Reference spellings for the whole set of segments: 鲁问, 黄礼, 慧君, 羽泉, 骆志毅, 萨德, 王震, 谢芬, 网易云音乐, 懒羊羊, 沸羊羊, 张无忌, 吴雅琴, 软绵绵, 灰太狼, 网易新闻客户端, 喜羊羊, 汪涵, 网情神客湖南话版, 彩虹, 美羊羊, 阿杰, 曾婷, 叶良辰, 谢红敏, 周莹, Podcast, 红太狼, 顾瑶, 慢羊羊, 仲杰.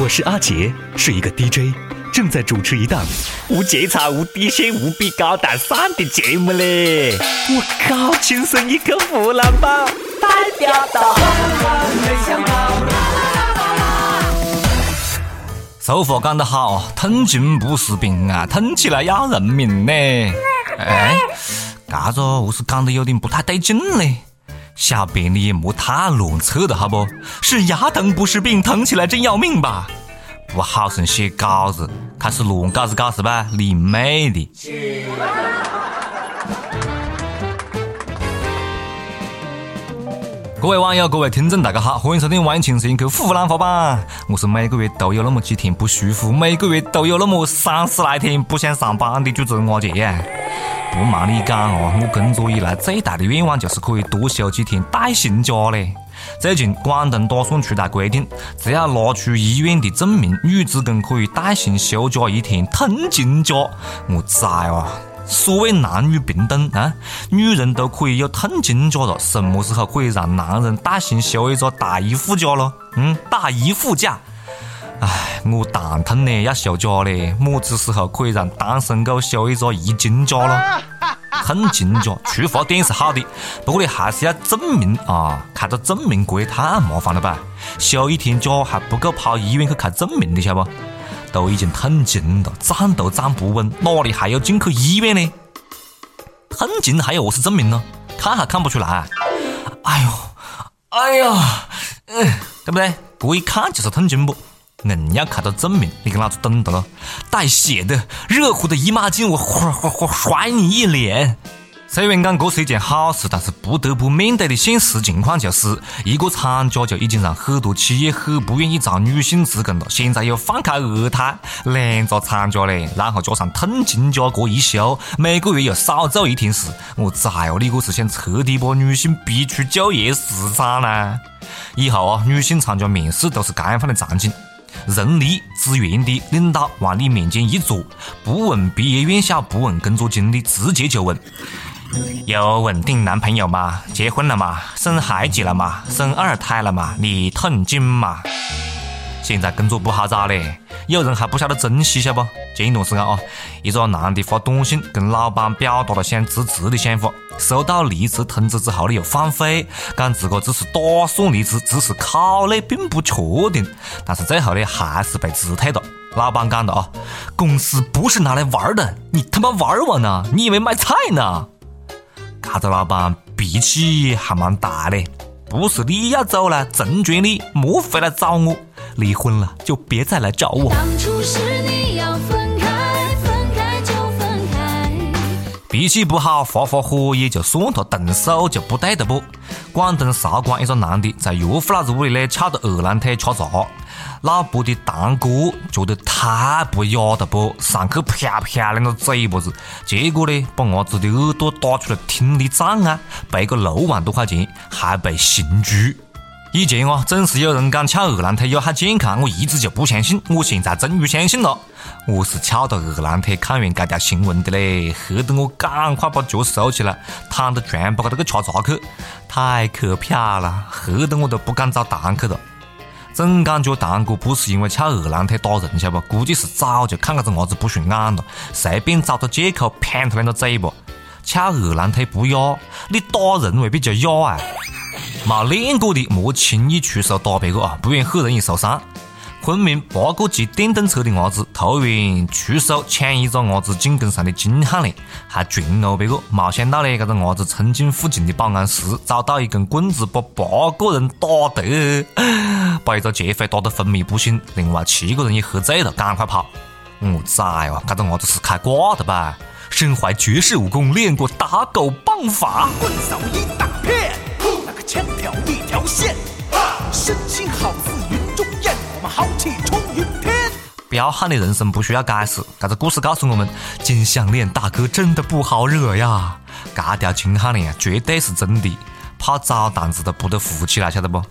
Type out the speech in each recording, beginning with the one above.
我是阿杰，是一个 DJ， 正在主持一档无节操、无底线、无比高大上的节目嘞！我靠，亲生一个湖南宝，代表到没想到。俗话讲得好，通勤不是病啊，通起来要人命嘞！哎，这个我是讲得有点不太对劲嘞。小编你也莫太乱扯了好不？是牙疼不是病，疼起来真要命吧？不好生写稿子，开始乱搞子搞子吧，你妹的！各位网友，各位听众，大家好，欢迎收听《网情神客湖南话版》。我是每个月都有那么几天不舒服，每个月都有那么30来天不想上班的主持人阿杰。不瞒你讲哦，我工作以来最大的愿望就是可以多休几天带薪假嘞。最近广东打算出台规定，只要拿出医院的证明，女职工可以带薪休假一天通勤假。我在哦。所谓男女平等啊，女人都可以有通勤假了，什么时候可以让男人带薪休一个大姨夫假了？大姨夫假。唉，我蛋疼呢，要休假嘞，么子时候可以让单身狗休一个姨金假了？通勤假出发点是好的，不过你还是要证明啊，开个证明过也太麻烦了吧？休一天假还不够跑医院去开证明的，晓得不？都已经通勤了，站都站不稳，哪里还要进去医院呢？通勤还有何是证明呢？看还看不出来。哎呦，对不对？这一看就是通勤不？硬要看到证明，你给老子等着了！带血的、热乎的姨妈巾，我哗甩你一脸。虽然讲这是一件好事，但是不得不面对的现实情况就是，一个产假就已经让很多企业很不愿意招女性职工了。现在又放开二胎，两个产假嘞，然后加上通勤假这一休，每个月又少做一天时，我在哦，你这是想彻底把女性逼出就业市场呢？以后啊，女性参加面试都是这样的场景。人力资源的领导往你面前一坐，不问毕业院校，不问工作经历，直接就问：有稳定男朋友吗？结婚了吗？生孩子了吗？生二胎了吗？你痛经吗？现在工作不好找嘞，有人还不晓得珍惜，晓得不？前一段时间啊，一个男的发短信跟老板表达了想辞职的想法，收到离职通知之后呢，又反悔，讲自个只是打算离职，只是考虑，并不确定。但是最后呢，还是被辞退了。老板讲的啊，公司不是拿来玩的，你他妈玩我呢？你以为卖菜呢？这个老板脾气还蛮大的，不是你要走了，成全你，莫非来找我？离婚了就别再来找我。当初是你要分开，分开就分开。脾气不好发火也就算了，动手就不对的不。广东韶关一个男的在岳父老子屋里呢翘着二郎腿吃茶，老婆的堂哥觉得太不雅了不，上去啪啪两个嘴巴子，结果呢把伢子的耳朵打出了听力障碍，赔个6万多块钱，还被刑拘。以前啊，总是有人讲翘二郎腿有害健康，我一直就不相信，我现在终于相信了。我是翘到二郎腿看完这条新闻的嘞，吓得我赶快把脚收起来，躺到床把这个吃茶去，太可怕了，吓得我都不敢找堂去了。总感觉堂哥不是因为翘二郎腿打人，晓得吧？估计是早就看这个伢子不顺眼了，随便找个借口啪他两个嘴巴。翘二郎腿不雅，你打人未必就雅啊！没练过的莫轻易出手打别个啊，不然很容易受伤。昆明8个骑电动车的伢子突然出手抢一个伢子进跟上的金项链，还全殴别个。没想到呢，这个伢子冲进附近的保安室，找到一根棍子，把8个人打得，把一个劫匪打得昏迷不醒，另外7个人也喝醉了，赶快跑。我在啊，这个伢子是开挂的吧？身怀绝世武功，练过打狗棒法，棍扫一大片。千条一条线，身轻好似云中雁，我们豪气冲云天。彪悍的人生不需要解释，这个故事告诉我们，金项链大哥真的不好惹呀。这条金项链绝对是真的，怕找担子都不得扶起来，晓得不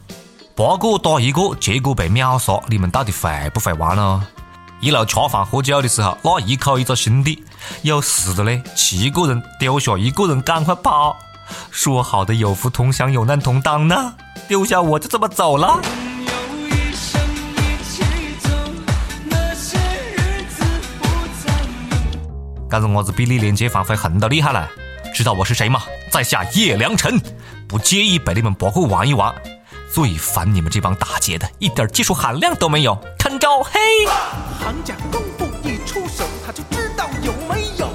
？8个打1个，结果被秒杀，你们到底会不会玩呢？一路吃饭喝酒的时候，那一口一个兄弟，有事的嘞，7个人丢下1个人，赶快跑。说好的有福同享有难同当呢，丢下我就这么走了。但是我子比李连杰反悔恨得厉害了。知道我是谁吗？在下叶良辰，不介意被你们博客玩一玩。最烦你们这帮打劫的，一点技术含量都没有，看招嘿！行家功夫一出手，他就知道有没有。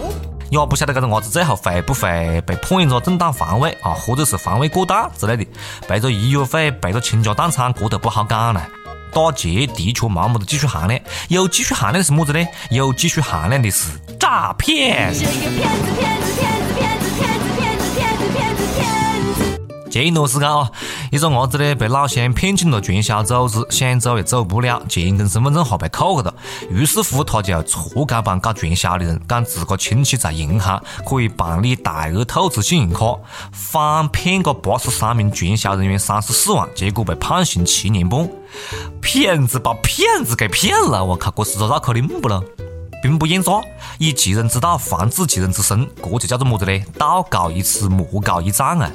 要不晓得搿个伢子最后会不会被判一个正当防卫啊，或者是防卫过当之类的，被个医药费，被个倾家荡产，搿都不好讲了。打劫的确没么子技术含量，有技术含量是么子呢？有技术含量的是诈骗。是一个骗子，骗子，骗子，骗子，骗子，骗子，骗子，骗子，骗子。前一段时间啊，一个伢子呢被老乡骗进了传销组织，想走也走不了，钱跟身份证号被扣去了。于是乎，他就错该帮搞传销的人讲自个亲戚在银行可以办理大额透支信用卡，反骗个83名传销人员34万，结果被判刑7年半。骗子把骗子给骗了，我靠，这是个绕口令不咯？兵不厌诈，以其人之道还治其人之身，这就叫做么子呢？道高一尺，魔高一丈啊！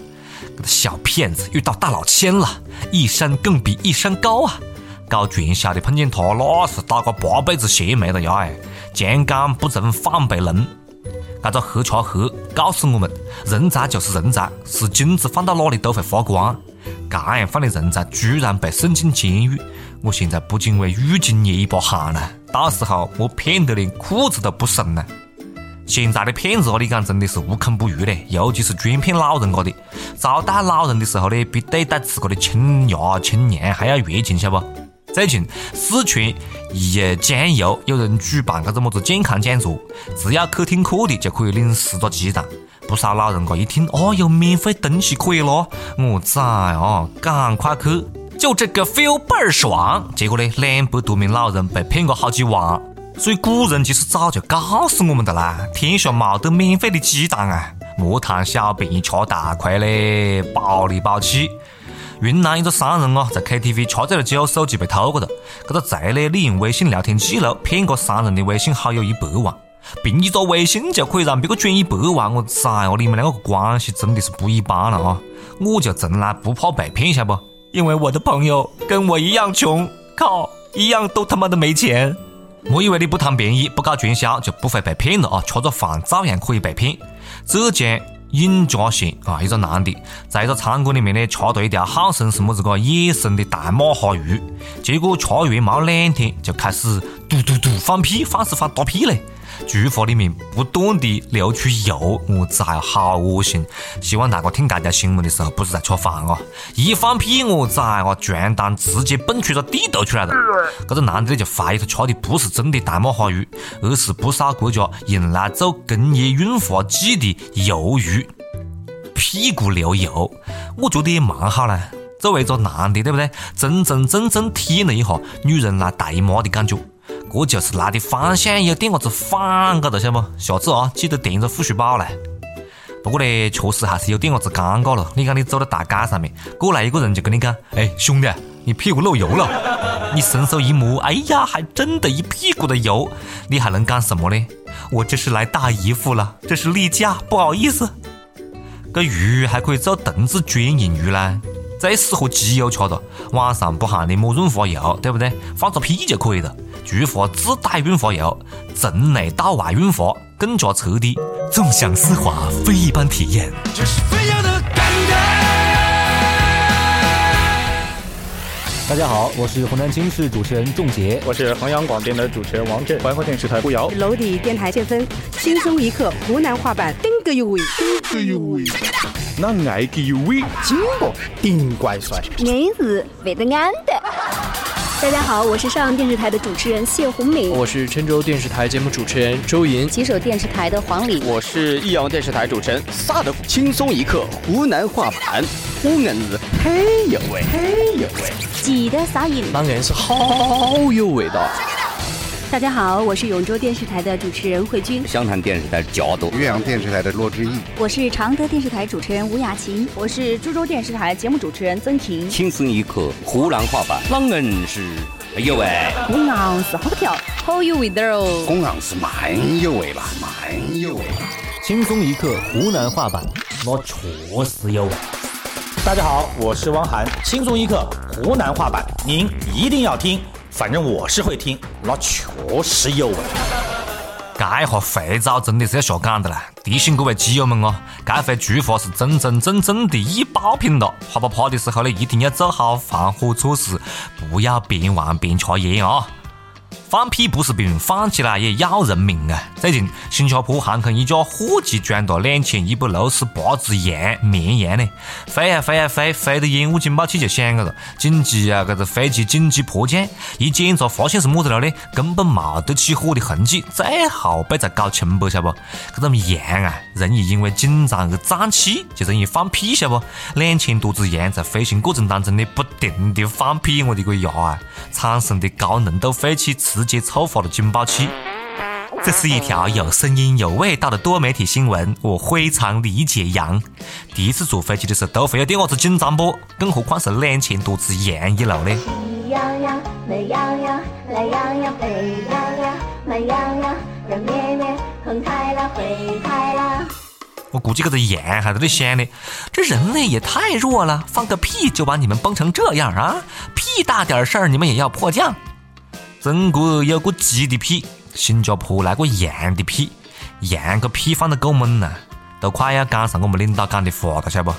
小骗子遇到大老千了，一山更比一山高啊！搞传销的碰见他，那是打个八辈子血霉的呀！强奸不成反被人，这个黑吃黑告诉我们，人才就是人才，是金子放到哪里都会发光。这样放的人才居然被送进监狱，我现在不禁为狱警捏一把汗了。到时候我骗得连裤子都不剩了。现在的骗子啊，你讲真的是无孔不入的，尤其是专骗老人家的。招待老人的时候呢，比对待自个的亲爷亲娘还要热情，晓得不？最近四川江油有人举办个这么子健康讲座，只要去听课的就可以领10个鸡蛋。不少老人家一听哦，有免费东西可以咯，我在哦，赶快去！就这个 feel 倍儿爽。结果呢，200多名老人被骗过好几万。所以古人其实早就告诉我们的啦，天下没得免费的鸡蛋啊，莫贪小便宜吃大亏嘞，暴里暴气。云南一个商人啊，在 KTV 吃醉了酒，手机被偷过了。这个贼呢，利用微信聊天记录骗个商人的微信好友100万，凭一个微信就可以让别个捐100万，我崽哦！你们两个关系真的是不一般了啊！我就从来不怕被骗，晓得不？因为我的朋友跟我一样穷，靠，一样都他妈的没钱。我以为你不贪便宜、不搞传销就不会被骗了啊！吃着饭照样可以被骗。浙江郢家县啊，一个男的在一个餐馆里面呢，吃到一条号称是么子个野生的大马哈鱼，结果吃完没2天就开始嘟嘟嘟放屁，放是放大屁嘞，厨房里面不断地流出油，我崽好恶心！希望大家听这条新闻的时候不是在吃饭啊，一放屁我崽啊，全单直接蹦出个地道出来了。这个男的就怀疑他吃的不是真的大马哈鱼，而是不少国家用来做工业润滑剂的鱿鱼，屁股流油，我觉得也蛮好了。作为一个男的，对不对？真真正正体验一下女人来大姨妈的感觉。这就是来的方向有点个子反个的，晓得不？下次啊，记得垫着护舒宝来。不过呢，确实还是有点个子尴尬了。你看你走到大街上面，过来一个人就跟你讲：“哎，兄弟，你屁股漏油了。”你伸手一摸，哎呀，还真的一屁股的油。你还能干什么呢？我这是来大姨夫了，这是例假，不好意思。这鱼还可以做炖子卷银鱼啦，最适合鸡油吃的。晚上不含的抹润滑油，对不对？放个屁就可以了。菊花自带润滑油，从内到外润滑更加彻底，纵享丝滑非一般体验。这是飞扬的感觉。大家好，我是湖南经视主持人仲杰，我是衡阳广电台主持人王震，怀化电视台顾瑶，娄底电台谢芬。轻松一刻湖南话版，登个有位，登个有位，那挨个有位，经过顶怪帅，名字为得安的。大家好，我是上电视台的主持人谢红敏，我是郴州电视台节目主持人周莹，吉首电视台的黄礼，我是益阳电视台主持人萨德。轻松一刻湖南话版，湖南是嘿有味，嘿有味，记得撒盐，当然是好有味道。大家好，我是永州电视台的主持人慧君，湘潭电视台角斗，岳阳电视台的骆志毅，我是常德电视台主持人吴雅琴，我是株洲电视台节目主持人曾婷。轻松一刻湖南话版，啷恩是哎呦喂，公昂是好跳，好有味道哦，公昂是蛮有味吧，蛮有味。轻松一刻湖南话版，我确实有味。大家好，我是汪涵，轻松一刻湖南话版，您一定要听。反正我是会听，那确实有味。这一下肥皂真的是要下岗的了，提醒各位基友们哦，这回菊花是真真正正的易爆品了，怕不怕的时候呢，一定要做好防火措施，不要边玩边吃烟啊！放屁不是病，放起来也要人命啊！最近，新加坡航空一架货机转达2168只绵羊呢，飞的烟雾警报器就响个了，紧急啊，这个飞机紧急迫降，一检查发现是么子了呢？根本冇得起火的痕迹，最后被才搞清白，晓不？这种羊啊，容易因为紧张而胀气，就容易放屁，晓不？2000多只羊在飞行过程当中呢，不停的放屁，我的个牙啊，产生的高浓度废气直接触发了警报器。这是一条有声音有味道的多媒体新闻，我非常理解羊。第一次坐飞机的时候都会有点子紧张不？更何况是2000多只羊一路呢？喜羊羊、美羊羊、懒羊羊、沸羊羊、慢羊羊、软绵绵、红太狼、灰太狼。我估计这个羊还在那想呢，这人类也太弱了，放个屁就把你们崩成这样啊！屁大点事儿你们也要迫降？中国有个鸡的屁，新加坡来个羊的屁，羊个屁放得够猛了，都快要赶上我们领导讲的话了，晓得不？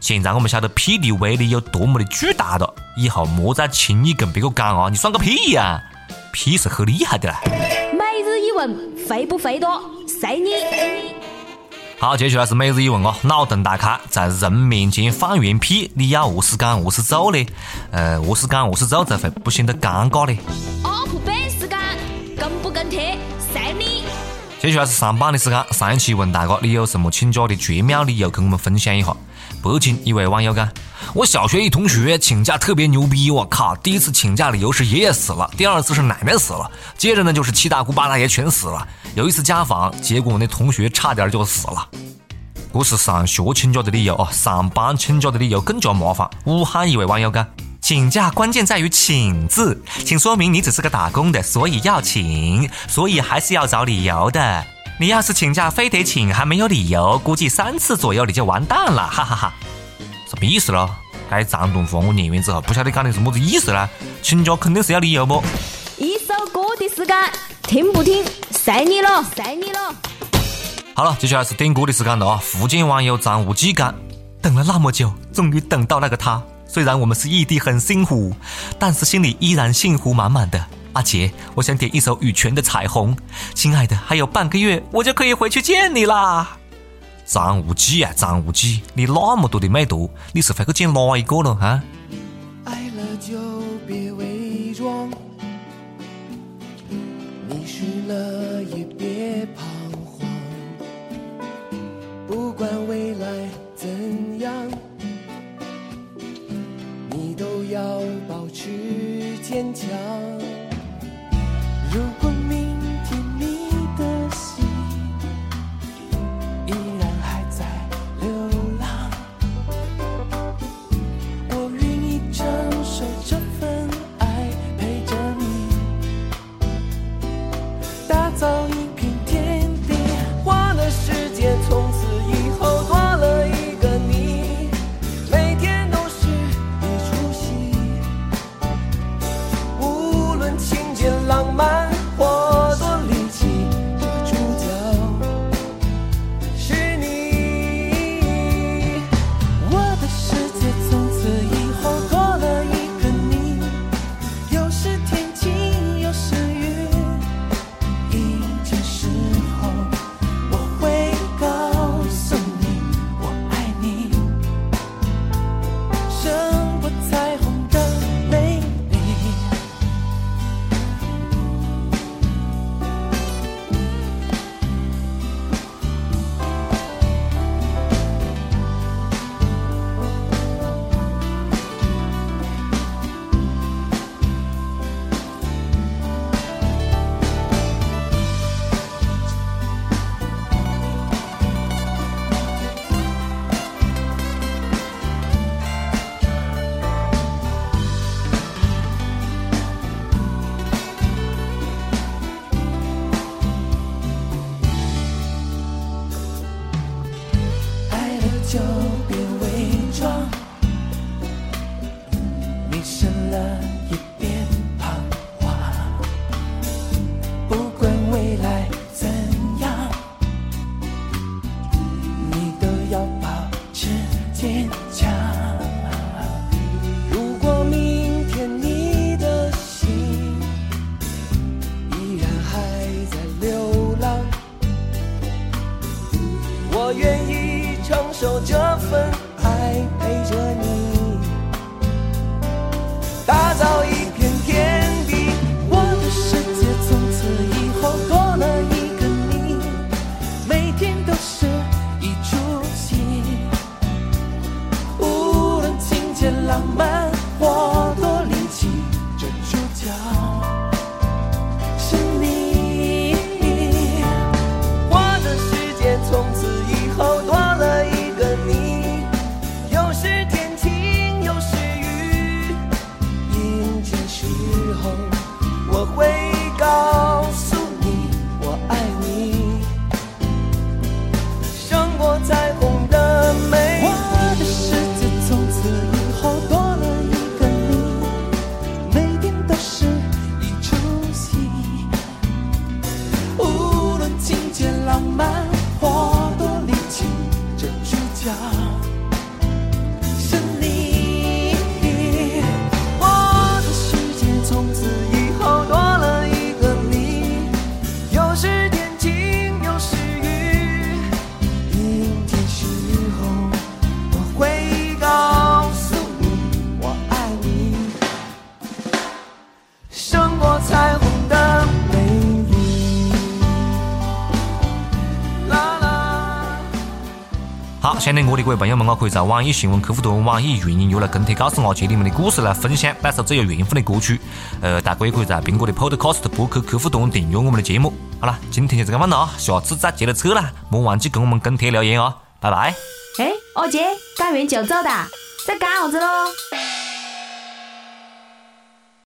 现在我们晓得屁的威力有多么的巨大了，以后莫再轻易跟别个讲啊，你算个屁呀！屁是很厉害的啦。每日一问，肥不肥多？随你。好，接下来是每日一问哦，脑洞大开，在人面前放完屁，你要何是讲何是做呢？何是讲何是做才会不显得尴尬呢？接下来是上班的时间，上一期问大家你有什么请假的绝妙理由，跟我们分享一下。北京一位网友讲，我小学一同学请假特别牛逼，我靠，第一次请假理由是爷爷死了，第二次是奶奶死了，接着呢就是七大姑八大爷全死了，有一次家访，结果我那同学差点就死了。这是上学请假的理由，上班请假的理由更加麻烦。武汉一位网友讲，请假关键在于请字，请说明你只是个打工的，所以要请，所以还是要找理由的。你要是请假非得请还没有理由，估计3次左右你就完蛋了，哈哈哈。什么意思咯？该长段话我念完之后不晓得讲的什么意思啦。请假肯定是要理由不？一首歌的时间，听不听随你咯，随你咯。好了，接下来是点歌的时间了啊！福建网友张无忌讲，等了那么久，终于等到那个他。虽然我们是异地，很辛苦，但是心里依然幸福满满的。阿杰，我想点一首羽泉的《彩虹》。亲爱的，还有半个月我就可以回去见你啦。张无忌啊，张无忌，你那么多的妹毒，你是会去见哪一个了啊？爱了就别伪装，迷失了也别彷徨，不管未来怎样，要保持坚强，如果明天你的心依然还在流浪，我愿意承受这份爱，陪着你打造一片天地，花了世界，从此以后多了一个你，每天都是一出戏。受这份爱陪着你，打造一片天地，我的世界从此以后多了一个你，每天都是一出戏，无论情节浪漫或多离奇，这主角是你，我的世界从此以后多了一个你，有时天晴有时雨，阴晴时候我会告诉你我爱你，胜过彩虹的美，我的世界从此以后多了一个你，每天都是一出戏，无论情节浪漫或多离奇，这主角是你，我的世界从此以后多了一个你，有时天晴有时雨，阴天时候我会告诉你我爱你，胜过彩虹的美丽。啦啦，好，想听歌的各位朋友们，我可以在网易新闻客户端、网易云音乐来跟帖告诉我，借你们的故事来分享那首最有缘分的歌曲。大家也可以在苹果的 Podcast 播客客户端订阅我们的节目。好了，今天就这个样了啊，下次再接着扯啦，莫忘记跟我们跟帖留言哦，拜拜。哎，二姐，干完就走哒，在干啥子咯？